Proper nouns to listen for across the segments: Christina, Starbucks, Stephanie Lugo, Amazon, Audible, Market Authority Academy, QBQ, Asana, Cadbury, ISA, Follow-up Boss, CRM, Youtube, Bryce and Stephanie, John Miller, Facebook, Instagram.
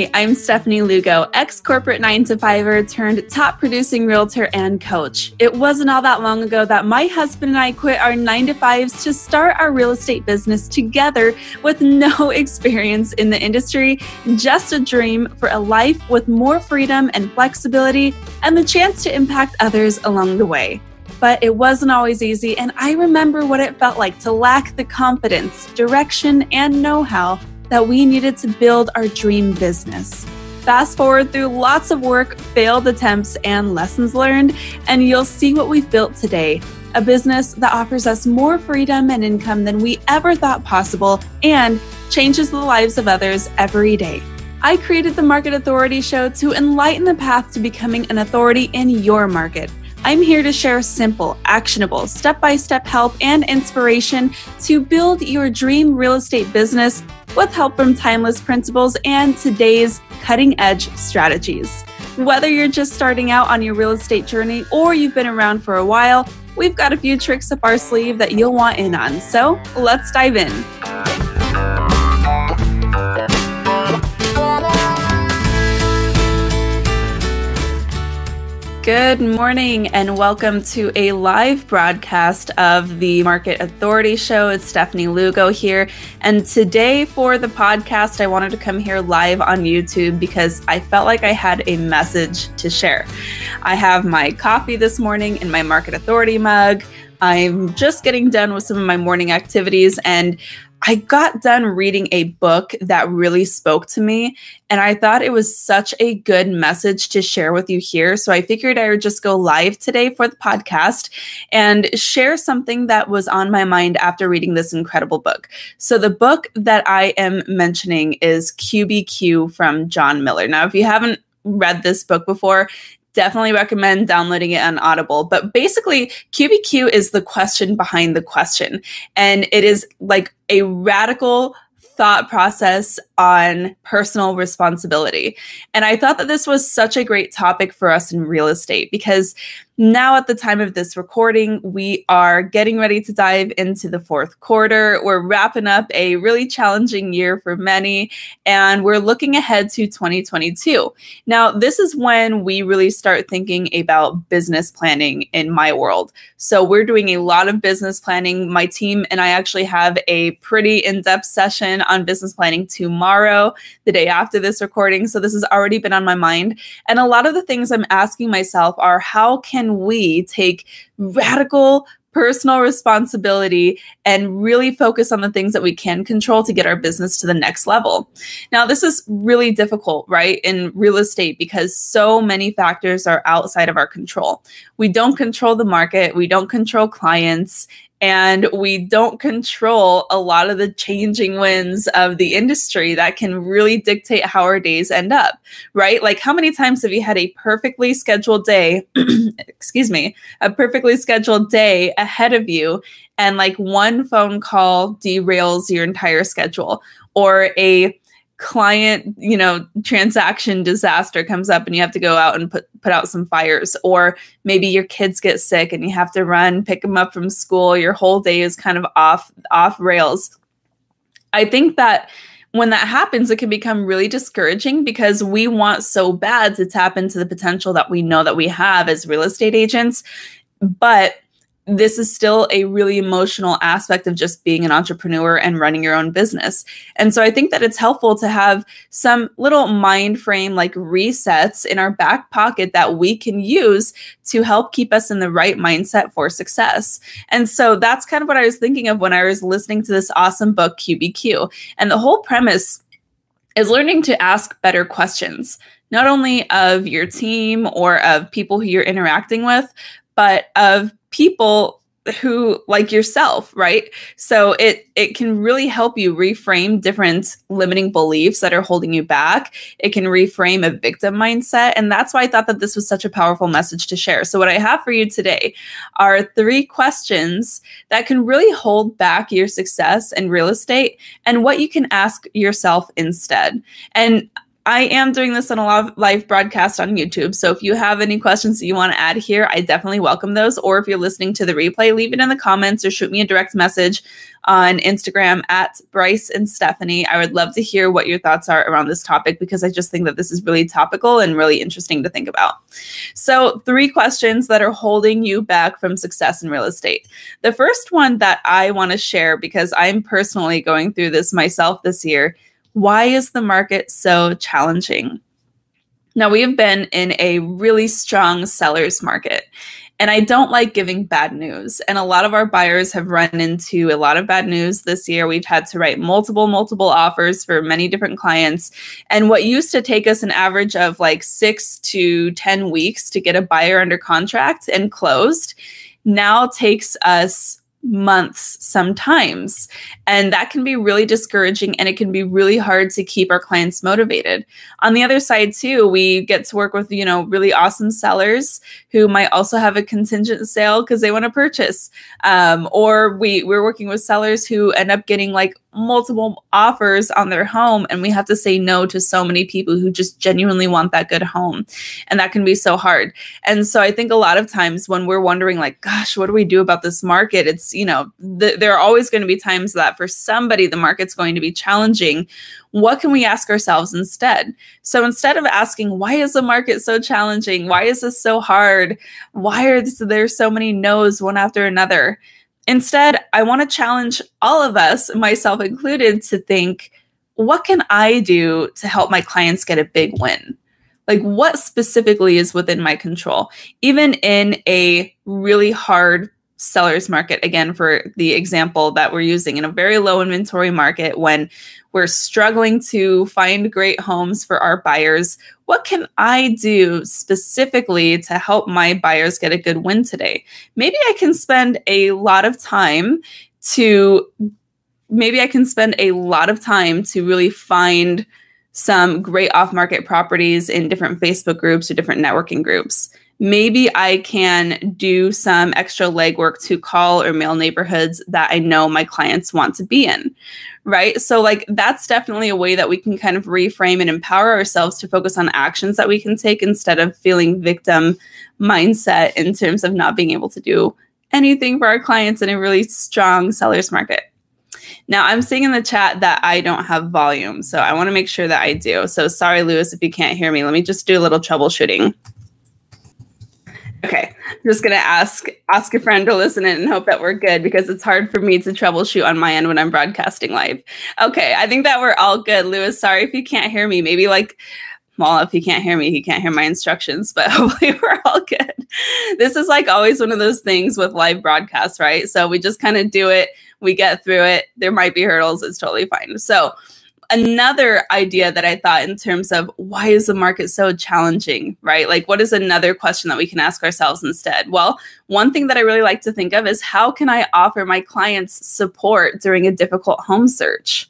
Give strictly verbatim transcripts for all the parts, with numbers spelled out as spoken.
Hi, I'm Stephanie Lugo, ex-corporate nine to fiver turned top-producing realtor and coach. It wasn't all that long ago that my husband and I quit our nine to fives to start our real estate business together with no experience in the industry, just a dream for a life with more freedom and flexibility and the chance to impact others along the way. But it wasn't always easy, and I remember what it felt like to lack the confidence, direction, and know-how that we needed to build our dream business. Fast forward through lots of work, failed attempts, and lessons learned, and you'll see what we've built today, a business that offers us more freedom and income than we ever thought possible and changes the lives of others every day. I created the Market Authority Show to enlighten the path to becoming an authority in your market. I'm here to share simple, actionable, step-by-step help and inspiration to build your dream real estate business with help from timeless principles and today's cutting-edge strategies. Whether you're just starting out on your real estate journey or you've been around for a while, we've got a few tricks up our sleeve that you'll want in on. So let's dive in. Good morning and welcome to a live broadcast of the Market Authority Show. It's Stephanie Lugo here. And today for the podcast, I wanted to come here live on YouTube because I felt like I had a message to share. I have my coffee this morning in my Market Authority mug. I'm just getting done with some of my morning activities, and I got done reading a book that really spoke to me, and I thought it was such a good message to share with you here. So I figured I would just go live today for the podcast and share something that was on my mind after reading this incredible book. So the book that I am mentioning is Q B Q from John Miller. Now, if you haven't read this book before, definitely recommend downloading it on Audible. But basically, Q B Q is the question behind the question. And it is like a radical thought process on personal responsibility. And I thought that this was such a great topic for us in real estate because now at the time of this recording, we are getting ready to dive into the fourth quarter. We're wrapping up a really challenging year for many, and we're looking ahead to twenty twenty-two. Now, this is when we really start thinking about business planning in my world. So we're doing a lot of business planning. My team and I actually have a pretty in-depth session on business planning tomorrow. Tomorrow, the day after this recording. So this has already been on my mind. And a lot of the things I'm asking myself are, how can we take radical personal responsibility and really focus on the things that we can control to get our business to the next level? Now, this is really difficult, right, in real estate because so many factors are outside of our control. We don't control the market. We don't control clients. And we don't control a lot of the changing winds of the industry that can really dictate how our days end up, right? Like, how many times have you had a perfectly scheduled day, excuse me, a perfectly scheduled day ahead of you, and like one phone call derails your entire schedule, or a client, you know, transaction disaster comes up and you have to go out and put, put out some fires, or maybe your kids get sick and you have to run, pick them up from school. Your whole day is kind of off, off rails. I think that when that happens, it can become really discouraging because we want so bad to tap into the potential that we know that we have as real estate agents, but this is still a really emotional aspect of just being an entrepreneur and running your own business. And so I think that it's helpful to have some little mind frame, like resets in our back pocket that we can use to help keep us in the right mindset for success. And so that's kind of what I was thinking of when I was listening to this awesome book, Q B Q. And the whole premise is learning to ask better questions, not only of your team or of people who you're interacting with, but of people who like yourself, right? So it it can really help you reframe different limiting beliefs that are holding you back. It can reframe a victim mindset. And that's why I thought that this was such a powerful message to share. So what I have for you today are three questions that can really hold back your success in real estate and what you can ask yourself instead. And I am doing this on a live broadcast on YouTube. So if you have any questions that you want to add here, I definitely welcome those. Or if you're listening to the replay, leave it in the comments or shoot me a direct message on Instagram at Bryce and Stephanie. I would love to hear what your thoughts are around this topic, because I just think that this is really topical and really interesting to think about. So three questions that are holding you back from success in real estate. The first one that I want to share, because I'm personally going through this myself this year: why is the market so challenging? Now, we have been in a really strong seller's market, and I don't like giving bad news. And a lot of our buyers have run into a lot of bad news this year. We've had to write multiple, multiple offers for many different clients. And what used to take us an average of like six to ten weeks to get a buyer under contract and closed now takes us months sometimes. And that can be really discouraging, and it can be really hard to keep our clients motivated. On the other side too, we get to work with, you know, really awesome sellers who might also have a contingent sale because they want to purchase. Um, or we, we're working with sellers who end up getting like multiple offers on their home, and we have to say no to so many people who just genuinely want that good home. And that can be so hard. And so I think a lot of times when we're wondering like, gosh, what do we do about this market? It's, you know, th- there are always going to be times that for somebody, the market's going to be challenging. What can we ask ourselves instead? So instead of asking, why is the market so challenging? Why is this so hard? Why are there so many no's one after another? Instead, I want to challenge all of us, myself included, to think, what can I do to help my clients get a big win? Like, what specifically is within my control? Even in a really hard seller's market, again, for the example that we're using, in a very low inventory market, when we're struggling to find great homes for our buyers, what can I do specifically to help my buyers get a good win today? Maybe I can spend a lot of time to, maybe I can spend a lot of time to really find some great off-market properties in different Facebook groups or different networking groups. Maybe I can do some extra legwork to call or mail neighborhoods that I know my clients want to be in, right? So like, that's definitely a way that we can kind of reframe and empower ourselves to focus on actions that we can take instead of feeling victim mindset in terms of not being able to do anything for our clients in a really strong seller's market. Now, I'm seeing in the chat that I don't have volume, so I want to make sure that I do. So sorry, Lewis, if you can't hear me. Let me just do a little troubleshooting. Okay, I'm just going to ask ask a friend to listen in and hope that we're good, because it's hard for me to troubleshoot on my end when I'm broadcasting live. Okay, I think that we're all good. Lewis, sorry if you can't hear me. Maybe like, well, if he can't hear me, he can't hear my instructions, but hopefully we're all good. This is like always one of those things with live broadcasts, right? So we just kind of do it. We get through it. There might be hurdles. It's totally fine. So another idea that I thought in terms of why is the market so challenging, right? Like, what is another question that we can ask ourselves instead? Well, one thing that I really like to think of is, how can I offer my clients support during a difficult home search,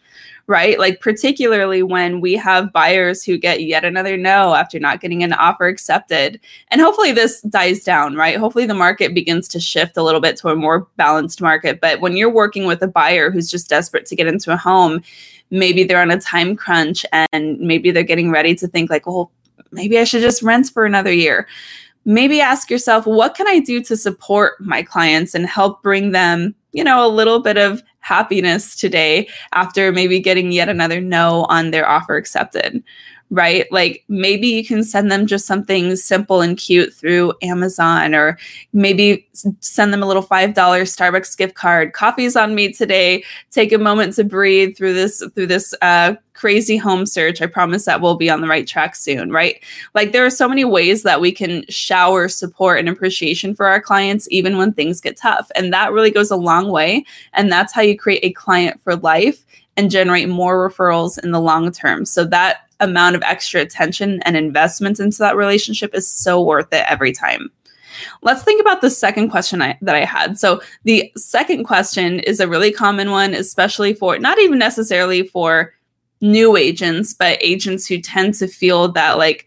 right? Like, particularly when we have buyers who get yet another no after not getting an offer accepted. And hopefully this dies down, right? Hopefully the market begins to shift a little bit to a more balanced market. But when you're working with a buyer who's just desperate to get into a home, maybe they're on a time crunch, and maybe they're getting ready to think like, well, maybe I should just rent for another year. Maybe ask yourself, what can I do to support my clients and help bring them, you know, a little bit of happiness today after maybe getting yet another no on their offer accepted, right? Like, maybe you can send them just something simple and cute through Amazon, or maybe send them a little five dollar Starbucks gift card. Coffee's on me today. Take a moment to breathe through this, through this uh, crazy home search. I promise that we'll be on the right track soon, right? Like, there are so many ways that we can shower support and appreciation for our clients, even when things get tough. And that really goes a long way. And that's how you create a client for life and generate more referrals in the long term. So that amount of extra attention and investment into that relationship is so worth it every time. Let's think about the second question I, that I had. So the second question is a really common one, especially for, not even necessarily for new agents, but agents who tend to feel that like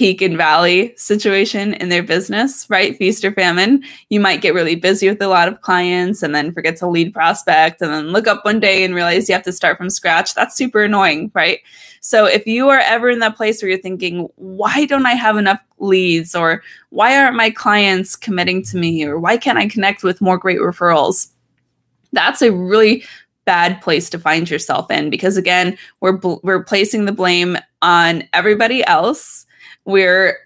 peak and valley situation in their business, right? Feast or famine. You might get really busy with a lot of clients and then forget to lead prospect and then look up one day and realize you have to start from scratch. That's super annoying, right? So if you are ever in that place where you're thinking, why don't I have enough leads, or why aren't my clients committing to me, or why can't I connect with more great referrals? That's a really bad place to find yourself in, because again, we're bl- we're placing the blame on everybody else. We're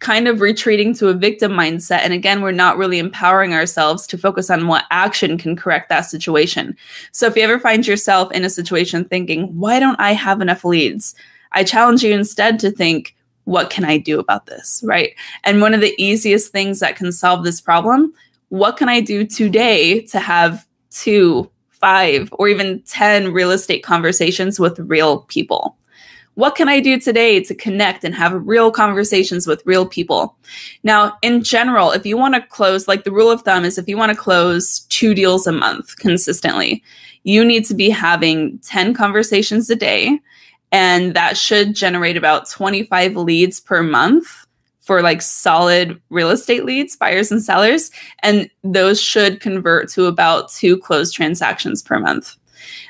kind of retreating to a victim mindset. And again, we're not really empowering ourselves to focus on what action can correct that situation. So if you ever find yourself in a situation thinking, why don't I have enough leads? I challenge you instead to think, what can I do about this, right? And one of the easiest things that can solve this problem, what can I do today to have two, five, or even ten real estate conversations with real people? What can I do today to connect and have real conversations with real people? Now, in general, if you want to close, like the rule of thumb is if you want to close two deals a month consistently, you need to be having ten conversations a day. And that should generate about twenty-five leads per month for like solid real estate leads, buyers and sellers. And those should convert to about two closed transactions per month.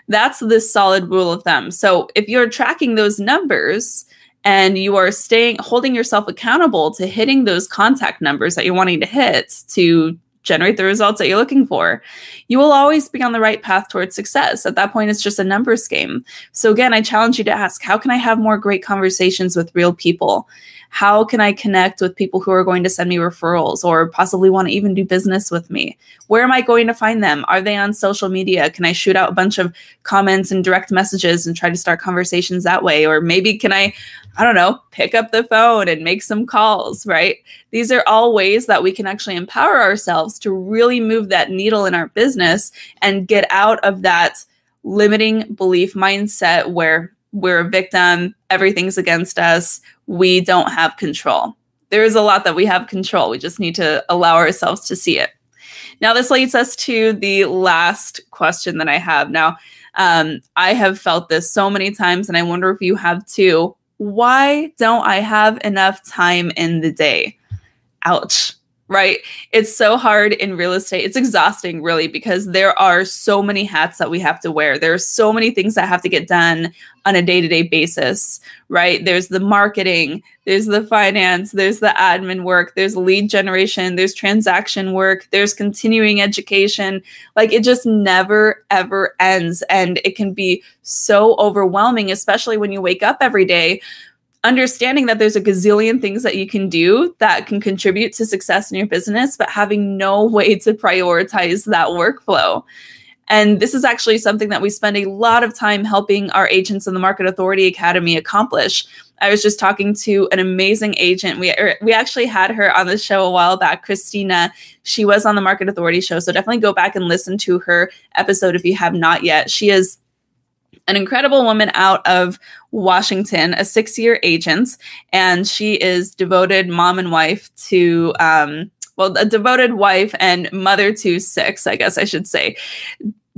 That's the solid rule of thumb. So if you're tracking those numbers and you are staying, holding yourself accountable to hitting those contact numbers that you're wanting to hit to generate the results that you're looking for, you will always be on the right path towards success. At that point, it's just a numbers game. So again, I challenge you to ask, how can I have more great conversations with real people? How can I connect with people who are going to send me referrals or possibly want to even do business with me? Where am I going to find them? Are they on social media? Can I shoot out a bunch of comments and direct messages and try to start conversations that way? Or maybe can I, I don't know, pick up the phone and make some calls, right? These are all ways that we can actually empower ourselves to really move that needle in our business and get out of that limiting belief mindset where we're a victim, everything's against us, we don't have control. There is a lot that we have control. We just need to allow ourselves to see it. Now, this leads us to the last question that I have. Now, um, I have felt this so many times, and I wonder if you have too. Why don't I have enough time in the day? Ouch, right? It's so hard in real estate. It's exhausting, really, because there are so many hats that we have to wear. There are so many things that have to get done on a day-to-day basis, right? There's the marketing, there's the finance, there's the admin work, there's lead generation, there's transaction work, there's continuing education. Like it just never, ever ends. And it can be so overwhelming, especially when you wake up every day understanding that there's a gazillion things that you can do that can contribute to success in your business, but having no way to prioritize that workflow. And this is actually something that we spend a lot of time helping our agents in the Market Authority Academy accomplish. I was just talking to an amazing agent. We er, we actually had her on the show a while back, Christina. She was on the Market Authority show, so definitely go back and listen to her episode if you have not yet. She is an incredible woman out of Washington, a six-year agent, and she is devoted mom and wife to, um, well, a devoted wife and mother to six, I guess I should say.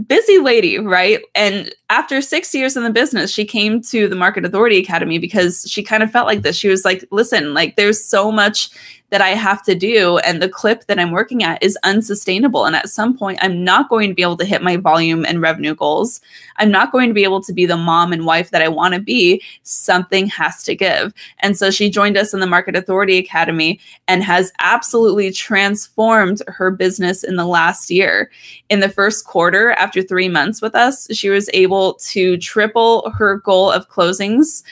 Busy lady, right? And after six years in the business, she came to the Market Authority Academy because she kind of felt like this. She was like, listen, like there's so much that I have to do. And the clip that I'm working at is unsustainable. And at some point, I'm not going to be able to hit my volume and revenue goals. I'm not going to be able to be the mom and wife that I want to be. Something has to give. And so she joined us in the Market Authority Academy and has absolutely transformed her business in the last year. In the first quarter, after three months with us, she was able to triple her goal of closings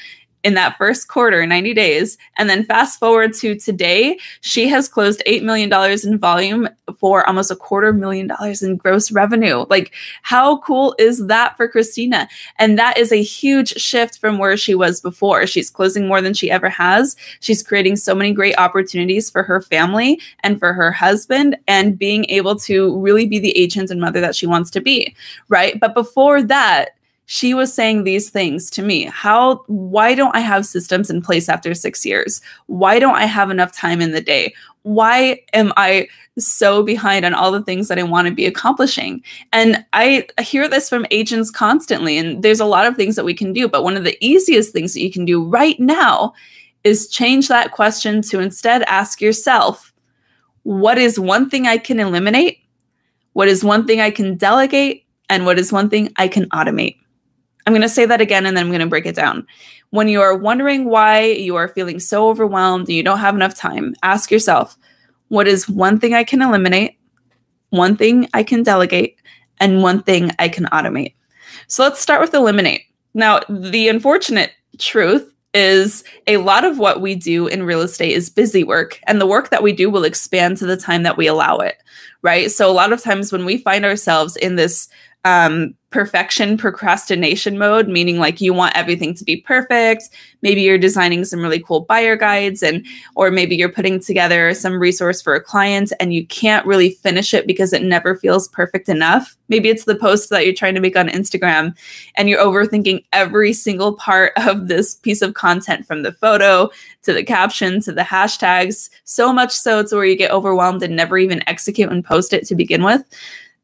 in that first quarter, ninety days. And then fast forward to today, she has closed eight million dollars in volume for almost a quarter million dollars in gross revenue. Like how cool is that for Christina? And that is a huge shift from where she was before. She's closing more than she ever has. She's creating so many great opportunities for her family and for her husband and being able to really be the agent and mother that she wants to be, right? But before that, she was saying these things to me. How, why don't I have systems in place after six years? Why don't I have enough time in the day? Why am I so behind on all the things that I want to be accomplishing? And I hear this from agents constantly, and there's a lot of things that we can do, but one of the easiest things that you can do right now is change that question to instead ask yourself, what is one thing I can eliminate? What is one thing I can delegate? And what is one thing I can automate? I'm going to say that again, and then I'm going to break it down. When you are wondering why you are feeling so overwhelmed and you don't have enough time, ask yourself, what is one thing I can eliminate, one thing I can delegate, and one thing I can automate? So let's start with eliminate. Now, the unfortunate truth is a lot of what we do in real estate is busy work, and the work that we do will expand to the time that we allow it, right? So a lot of times when we find ourselves in this um, perfection procrastination mode, meaning like you want everything to be perfect, maybe you're designing some really cool buyer guides, and or maybe you're putting together some resource for a client and you can't really finish it because it never feels perfect enough. Maybe it's the post that you're trying to make on Instagram and you're overthinking every single part of this piece of content, from the photo to the caption to the hashtags, so much so to where you get overwhelmed and never even execute and post it to begin with.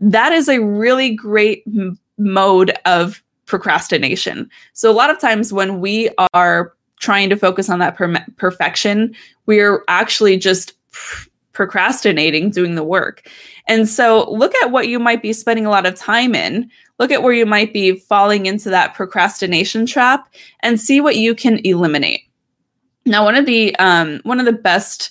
That is a really great m- mode of procrastination. So a lot of times when we are trying to focus on that per- perfection, we're actually just pr- procrastinating doing the work. And so look at what you might be spending a lot of time in. Look at where you might be falling into that procrastination trap and see what you can eliminate. Now, one of the um, one of the best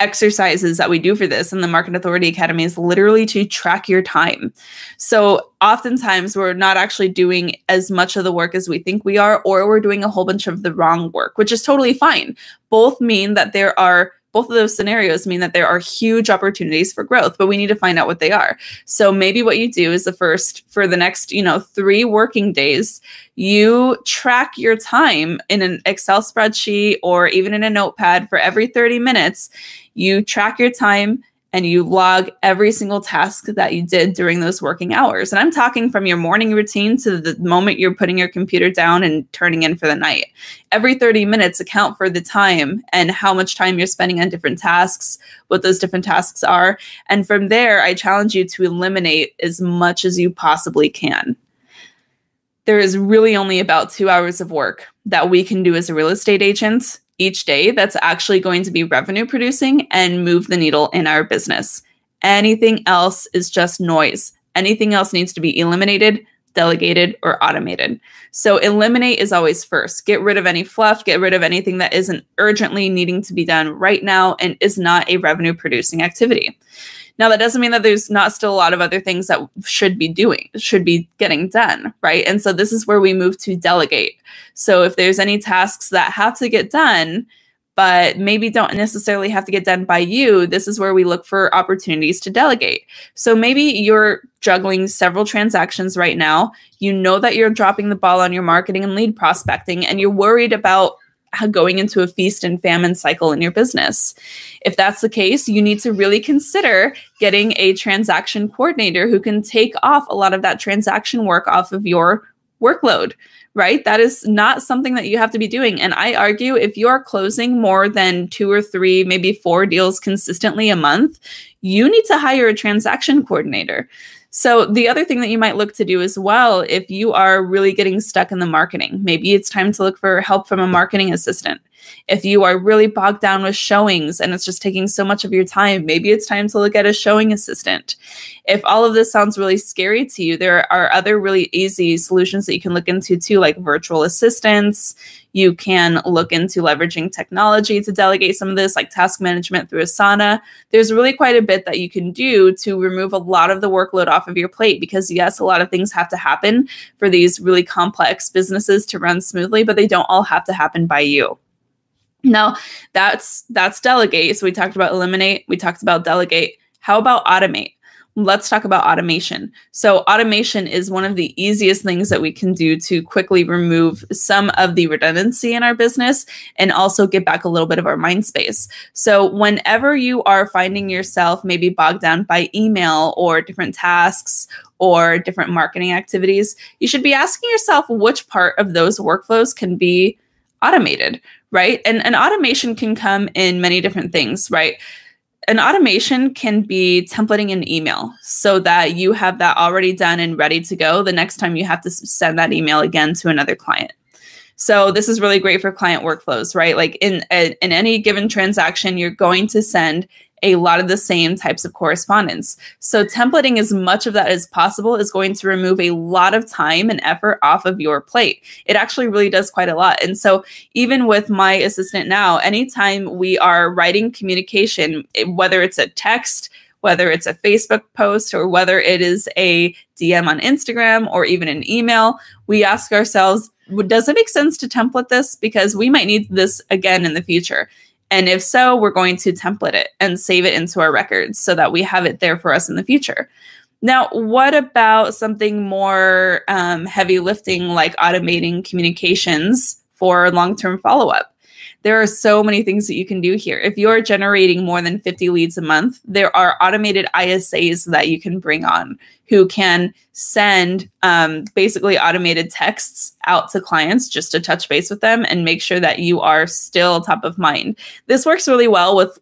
exercises that we do for this in the Market Authority Academy is literally to track your time. So oftentimes we're not actually doing as much of the work as we think we are, or we're doing a whole bunch of the wrong work, which is totally fine. Both mean that there are, both of those scenarios mean that there are huge opportunities for growth, but we need to find out what they are. So maybe what you do is the first, for the next, you know, three working days, you track your time in an Excel spreadsheet or even in a notepad. For every thirty minutes, you track your time and you log every single task that you did during those working hours. And I'm talking from your morning routine to the moment you're putting your computer down and turning in for the night. Every thirty minutes, account for the time and how much time you're spending on different tasks, what those different tasks are. And from there, I challenge you to eliminate as much as you possibly can. There is really only about two hours of work that we can do as a real estate agent each day that's actually going to be revenue producing and move the needle in our business. Anything else is just noise. Anything else needs to be eliminated, delegated, or automated. So eliminate is always first. Get rid of any fluff, get rid of anything that isn't urgently needing to be done right now and is not a revenue producing activity. Now, that doesn't mean that there's not still a lot of other things that should be doing, should be getting done, right? And so this is where we move to delegate. So if there's any tasks that have to get done, but maybe don't necessarily have to get done by you, this is where we look for opportunities to delegate. So maybe you're juggling several transactions right now. You know that you're dropping the ball on your marketing and lead prospecting, and you're worried about going into a feast and famine cycle in your business. If that's the case, you need to really consider getting a transaction coordinator who can take off a lot of that transaction work off of your workload, right? That is not something that you have to be doing. And I argue if you're closing more than two or three, maybe four deals consistently a month, you need to hire a transaction coordinator. So the other thing that you might look to do as well, if you are really getting stuck in the marketing, maybe it's time to look for help from a marketing assistant. If you are really bogged down with showings and it's just taking so much of your time, maybe it's time to look at a showing assistant. If all of this sounds really scary to you, there are other really easy solutions that you can look into too, like virtual assistants. You can look into leveraging technology to delegate some of this, like task management through Asana. There's really quite a bit that you can do to remove a lot of the workload off of your plate, because yes, a lot of things have to happen for these really complex businesses to run smoothly, but they don't all have to happen by you. Now, that's that's delegate. So we talked about eliminate. We talked about delegate. How about automate? Let's talk about automation. So automation is one of the easiest things that we can do to quickly remove some of the redundancy in our business and also get back a little bit of our mind space. So whenever you are finding yourself maybe bogged down by email or different tasks or different marketing activities, you should be asking yourself which part of those workflows can be automated, right? And an automation can come in many different things, right? An automation can be templating an email so that you have that already done and ready to go the next time you have to send that email again to another client. So this is really great for client workflows, right? Like in, a, in any given transaction, you're going to send a lot of the same types of correspondence. So templating as much of that as possible is going to remove a lot of time and effort off of your plate. It actually really does quite a lot. And so even with my assistant now, anytime we are writing communication, whether it's a text, whether it's a Facebook post, or whether it is a D M on Instagram, or even an email, we ask ourselves, does it make sense to template this? Because we might need this again in the future. And if so, we're going to template it and save it into our records so that we have it there for us in the future. Now, what about something more um, heavy lifting, like automating communications for long-term follow-up? There are so many things that you can do here. If you're generating more than fifty leads a month, there are automated I S As that you can bring on who can send um, basically automated texts out to clients just to touch base with them and make sure that you are still top of mind. This works really well with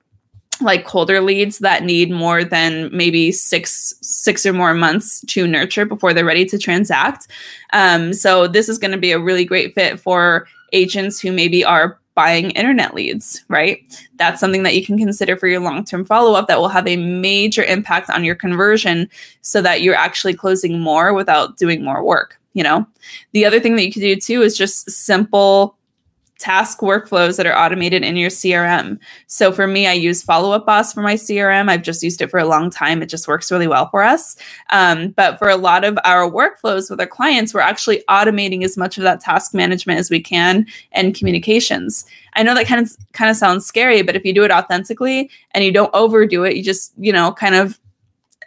like colder leads that need more than maybe six six or more months to nurture before they're ready to transact. Um, so this is going to be a really great fit for agents who maybe are buying internet leads, right? That's something that you can consider for your long-term follow-up that will have a major impact on your conversion so that you're actually closing more without doing more work, you know? The other thing that you can do too is just simple task workflows that are automated in your C R M. So for me, I use Follow-up Boss for my C R M. I've just used it for a long time. It just works really well for us. Um, but for a lot of our workflows with our clients, we're actually automating as much of that task management as we can and communications. I know that kind of kind of sounds scary, but if you do it authentically and you don't overdo it, you just, you know, kind of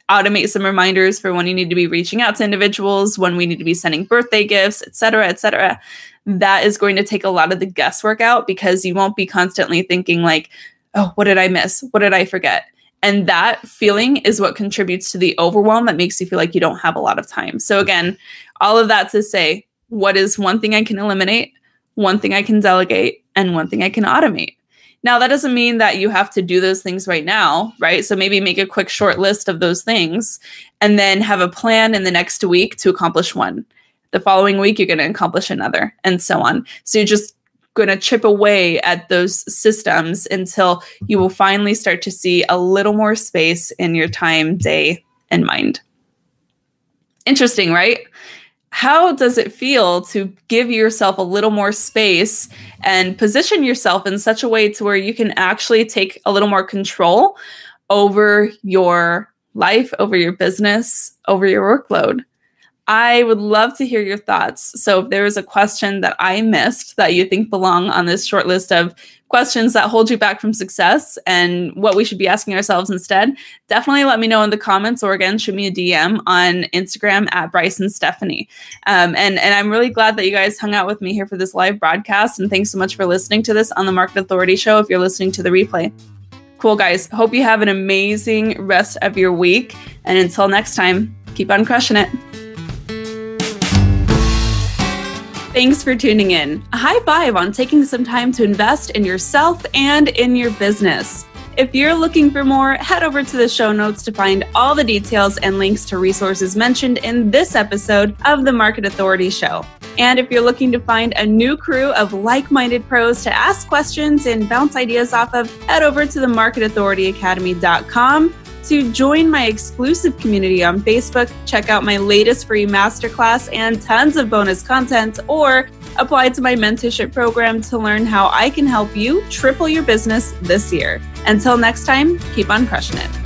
automate some reminders for when you need to be reaching out to individuals, when we need to be sending birthday gifts, et cetera, et cetera. That is going to take a lot of the guesswork out because you won't be constantly thinking like, oh, what did I miss? What did I forget? And that feeling is what contributes to the overwhelm that makes you feel like you don't have a lot of time. So again, all of that to say, what is one thing I can eliminate, one thing I can delegate, and one thing I can automate? Now, that doesn't mean that you have to do those things right now, right? So maybe make a quick short list of those things and then have a plan in the next week to accomplish one. The following week, you're going to accomplish another, and so on. So you're just going to chip away at those systems until you will finally start to see a little more space in your time, day, and mind. Interesting, right? How does it feel to give yourself a little more space and position yourself in such a way to where you can actually take a little more control over your life, over your business, over your workload? I would love to hear your thoughts. So if there is a question that I missed that you think belong on this short list of questions that hold you back from success and what we should be asking ourselves instead, definitely let me know in the comments, or again, shoot me a D M on Instagram at Bryce and Stephanie. Um, and, and I'm really glad that you guys hung out with me here for this live broadcast. And thanks so much for listening to this on the Market Authority Show if you're listening to the replay. Cool, guys. Hope you have an amazing rest of your week. And until next time, keep on crushing it. Thanks for tuning in. A high five on taking some time to invest in yourself and in your business. If you're looking for more, head over to the show notes to find all the details and links to resources mentioned in this episode of the Market Authority Show. And if you're looking to find a new crew of like-minded pros to ask questions and bounce ideas off of, head over to the market authority academy dot com. To join my exclusive community on Facebook, check out my latest free masterclass and tons of bonus content, or apply to my mentorship program to learn how I can help you triple your business this year. Until next time, keep on crushing it.